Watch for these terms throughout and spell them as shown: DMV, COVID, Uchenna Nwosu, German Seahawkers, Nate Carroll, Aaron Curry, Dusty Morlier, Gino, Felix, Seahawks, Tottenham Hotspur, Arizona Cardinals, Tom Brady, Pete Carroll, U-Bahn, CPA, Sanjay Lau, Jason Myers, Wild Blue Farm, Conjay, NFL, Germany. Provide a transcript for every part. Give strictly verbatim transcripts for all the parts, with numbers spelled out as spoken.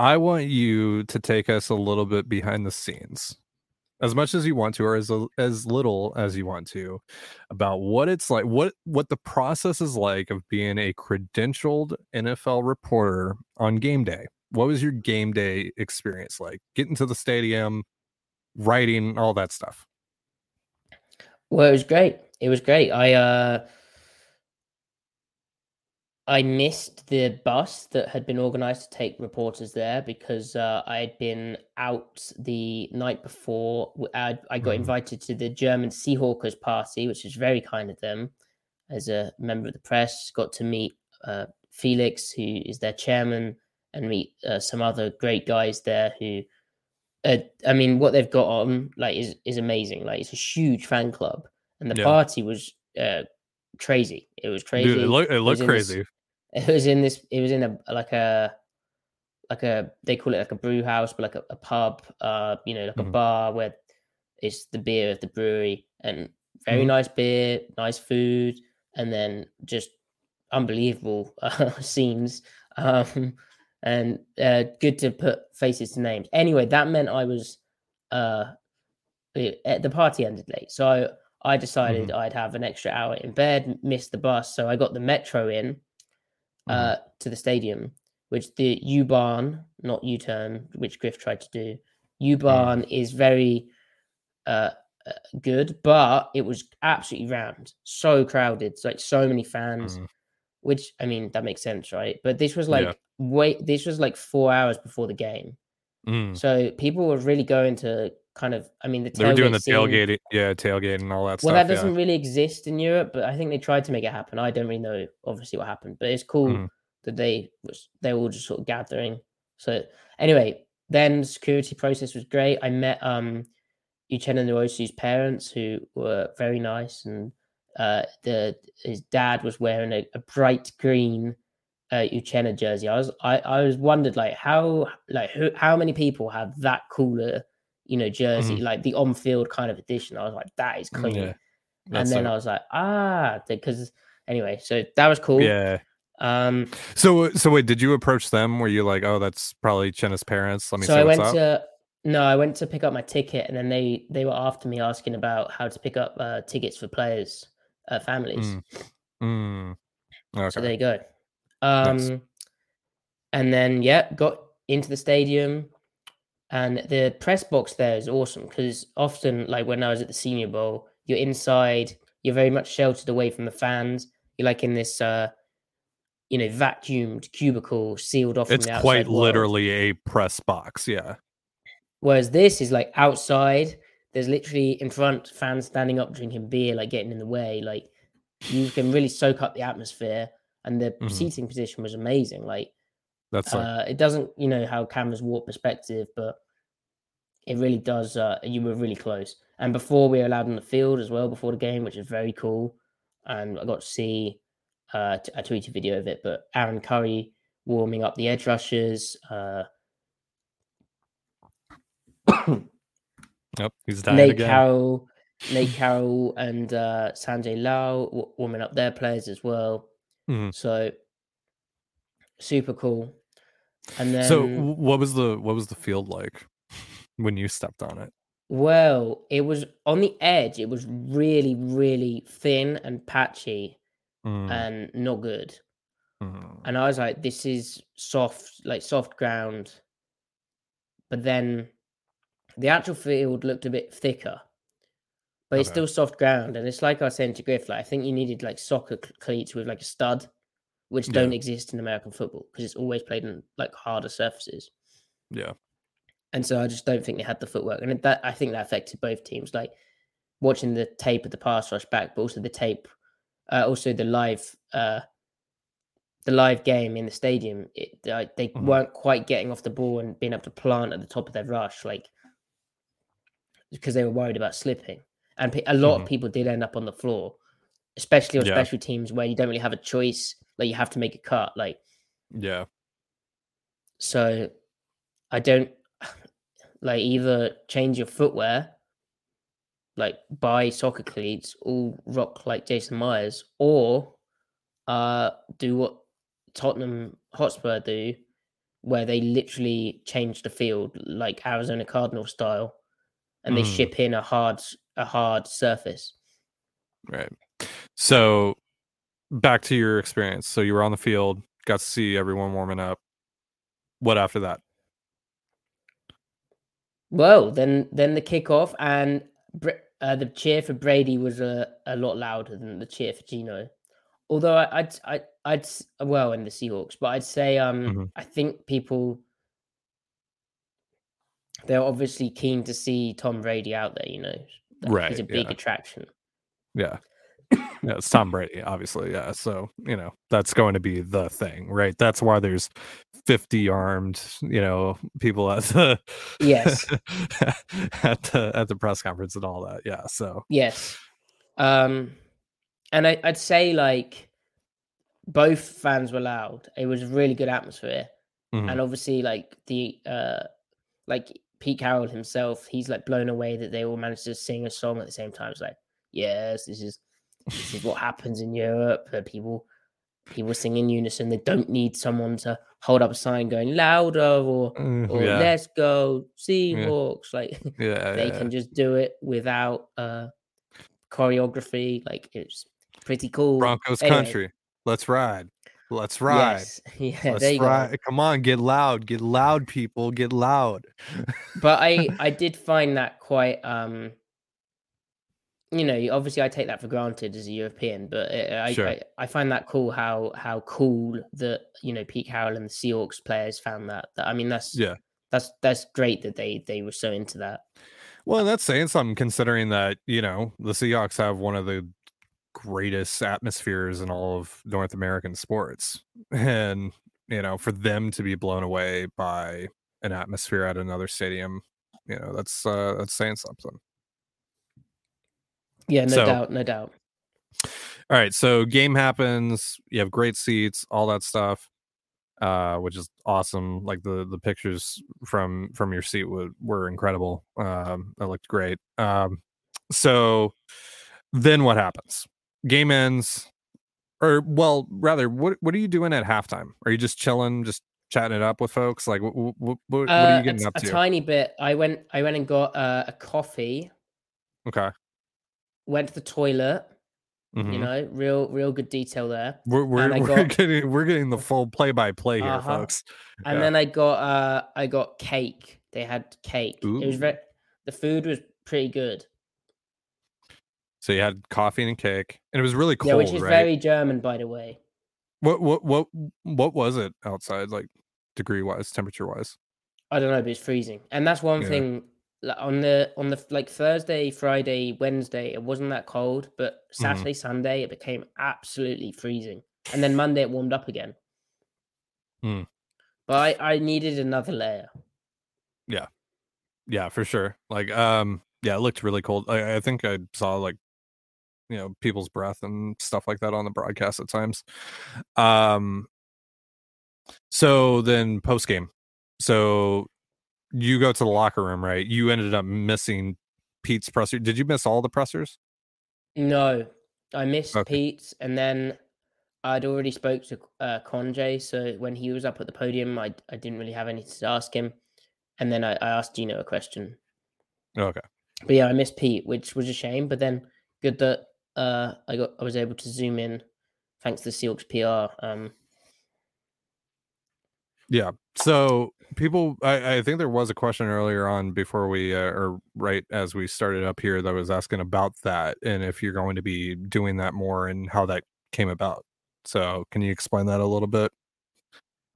I want you to take us a little bit behind the scenes, as much as you want to, or as as little as you want to, about what it's like, what what the process is like of being a credentialed N F L reporter on game day. What was your game day experience like? Getting to the stadium, writing, all that stuff. Well, it was great. It was great. I uh. I missed the bus that had been organized to take reporters there because uh, I had been out the night before. I, I got mm-hmm. invited to the German Seahawkers party, which was very kind of them. As a member of the press, got to meet uh, Felix, who is their chairman, and meet uh, some other great guys there who, uh, I mean, what they've got on like is, is amazing. Like, it's a huge fan club. And the yeah. party was uh, crazy. It was crazy. Dude, it, look, it looked it crazy. This, It was in this. It was in a like a like a they call it like a brew house, but like a, a pub. Uh, you know, like mm-hmm. a bar where it's the beer of the brewery and very mm-hmm. nice beer, nice food, and then just unbelievable uh, scenes. Um, and uh, good to put faces to names. Anyway, that meant I was uh, at the party ended late, so I decided mm-hmm. I'd have an extra hour in bed, missed the bus, so I got the metro in. Uh, to the stadium, which the U-Bahn, not U-turn, which Griff tried to do. U-Bahn yeah. is very uh, good, but it was absolutely rammed, so crowded, it's like so many fans. Mm. Which I mean, that makes sense, right? But this was like yeah. wait, this was like four hours before the game, mm. so people were really going to kind of. I mean, the they were doing the tailgating, yeah, tailgating and all that. Well, stuff. Well, that doesn't yeah. really exist in Europe, but I think they tried to make it happen. I don't really know, obviously, what happened, but it's cool mm. that they was they were all just sort of gathering. So anyway, then the security process was great. I met um, Uchenna Nwosu's parents, who were very nice, and uh, the his dad was wearing a, a bright green uh, Uchenna jersey. I was I I was wondered like how like who, how many people have that cooler. You know, jersey, mm. like the on-field kind of edition. I was like, that is clean. Yeah, and then it. I was like, ah, because anyway, so that was cool. Yeah. Um. So, so wait, did you approach them? Were you like, oh, that's probably Chenna's parents? Let me. So see I what's went up. to no, I went to pick up my ticket, and then they they were after me asking about how to pick up uh, tickets for players' uh, families. Mm. Mm. Okay. So there you go. Um, nice. And then yeah, got into the stadium. And the press box there is awesome because often, like when I was at the Senior Bowl, you're inside, you're very much sheltered away from the fans. You're like in this, uh, you know, vacuumed cubicle sealed off. It's from the quite world. Literally a press box. Yeah. Whereas this is like outside, there's literally in front fans standing up, drinking beer, like getting in the way. Like you can really soak up the atmosphere and the mm-hmm. seating position was amazing. Like That's like... uh, it doesn't, you know, how cameras warp perspective, but it really does. Uh, you were really close. And before we were allowed on the field as well, before the game, which is very cool. And I got to see uh, a tweeted video of it, but Aaron Curry warming up the edge rushers. Uh... Yep, he's dying Nate again. Carroll, Nate Carroll and uh, Sanjay Lau w- warming up their players as well. Mm-hmm. So super cool. And then, so what was the what was the field like when you stepped on it? Well, it was on the edge. It was really, really thin and patchy, mm. and not good. Mm. And I was like, "This is soft, like soft ground." But then the actual field looked a bit thicker, but okay. It's still soft ground. And it's like I was saying to Griff, like I think you needed like soccer cleats with like a stud, which yeah. don't exist in American football because it's always played on like harder surfaces. Yeah. And so I just don't think they had the footwork. And that I think that affected both teams. Like watching the tape of the pass rush back, but also the tape, uh, also the live uh, the live game in the stadium, it, like, they mm-hmm. weren't quite getting off the ball and being able to plant at the top of their rush, like because they were worried about slipping. And a lot mm-hmm. of people did end up on the floor, especially on yeah. special teams where you don't really have a choice. Like you have to make a cut. Like, yeah. So I don't... Like either change your footwear, like buy soccer cleats, all rock like Jason Myers, or uh, do what Tottenham Hotspur do, where they literally change the field like Arizona Cardinals style, and they mm. ship in a hard a hard surface. Right. So back to your experience. So you were on the field, got to see everyone warming up. What after that? Well, then, then the kickoff and uh, the cheer for Brady was a, a lot louder than the cheer for Gino. Although I, I'd, I, I'd, well, in the Seahawks, but I'd say, um, mm-hmm. I think people, they're obviously keen to see Tom Brady out there. You know, right? He's a big yeah. attraction. Yeah, yeah, it's Tom Brady, obviously. Yeah, so you know that's going to be the thing, right? That's why there's fifty armed, you know, people at the yes at the at the press conference and all that. Yeah. So yes, um, and I, I'd say like both fans were loud. It was a really good atmosphere, mm-hmm. and obviously like the uh, like Pete Carroll himself, he's like blown away that they all managed to sing a song at the same time. It's like yes, this is this is what happens in Europe. Uh, people. People sing in unison. They don't need someone to hold up a sign going louder or or yeah. let's go Seahawks. Yeah. Like yeah, they yeah. can just do it without uh, choreography. Like it's pretty cool. Broncos anyway. Country. Let's ride. Let's ride. Yes. Yeah, let's there you ride. Go. Come on, get loud. Get loud, people. Get loud. But I, I did find that quite... um. You know, obviously I take that for granted as a European, but I, sure. I, I find that cool how how cool that, you know, Pete Carroll and the Seahawks players found that. that I mean, that's yeah, that's that's great that they, they were so into that. Well, and that's saying something considering that, you know, the Seahawks have one of the greatest atmospheres in all of North American sports. And, you know, for them to be blown away by an atmosphere at another stadium, you know, that's uh, that's saying something. Yeah, no so, doubt, no doubt. All right, so game happens. You have great seats, all that stuff, uh, which is awesome. Like the the pictures from from your seat were, were incredible. Um, it looked great. Um, so then what happens? Game ends, or well, rather, what what are you doing at halftime? Are you just chilling, just chatting it up with folks? Like, what what, what, what are you getting uh, up to? A tiny bit. I went I went and got uh, a coffee. Okay. Went to the toilet, mm-hmm. you know, real, real good detail there. We're we're, got, we're getting we're getting the full play by play here, uh-huh. folks. And yeah. then I got uh I got cake. They had cake. Ooh. It was very, the food was pretty good. So you had coffee and cake, and it was really cold. Yeah, which is right? very German, by the way. What what what what was it outside, like degree wise, temperature wise? I don't know, but it's freezing, and that's one yeah. thing. Like on the on the like Thursday, Friday, Wednesday, it wasn't that cold, but Saturday, mm. Sunday, it became absolutely freezing, and then Monday it warmed up again. Mm. But I, I needed another layer. Yeah. Yeah, for sure. Like, um, yeah, it looked really cold. I, I think I saw, like, you know, people's breath and stuff like that on the broadcast at times. Um, so then post game, so you go to the locker room, right? You ended up missing Pete's presser. Did you miss all the pressers? No, I missed okay. Pete's, and then I'd already spoke to uh, Conjay. So when he was up at the podium, I I didn't really have anything to ask him, and then I, I asked Gino a question. Okay, but yeah, I missed Pete, which was a shame. But then good that uh, I got I was able to zoom in, thanks to the Seahawks P R. Um, Yeah. So people, I, I think there was a question earlier on before we, uh, or right as we started up here, that was asking about that and if you're going to be doing that more and how that came about. So can you explain that a little bit?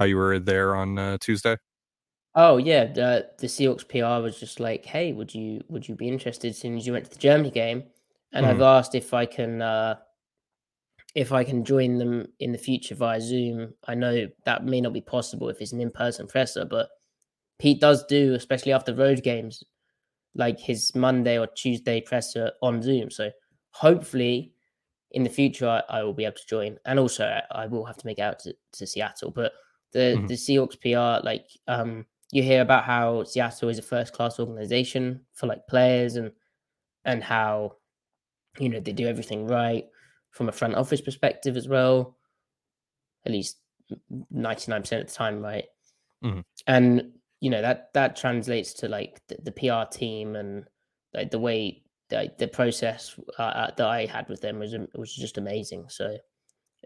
How you were there on uh, Tuesday? Oh yeah, the, the Seahawks P R was just like, "Hey, would you would you be interested?" As soon as you went to the Germany game, and mm-hmm. I've asked if I can. Uh, If I can join them in the future via Zoom. I know that may not be possible if it's an in-person presser, but Pete does do, especially after road games, like his Monday or Tuesday presser on Zoom. So hopefully in the future, I, I will be able to join. And also I, I will have to make it out to, to Seattle, but the, mm-hmm. the Seahawks P R, like um, you hear about how Seattle is a first-class organization for like players and, and how, you know, they do everything right. From a front office perspective as well, at least ninety-nine percent of the time, right? Mm-hmm. And, you know, that that translates to, like, the, the P R team and, like, the way, like, the process uh, that I had with them was was just amazing. So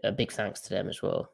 a big thanks to them as well.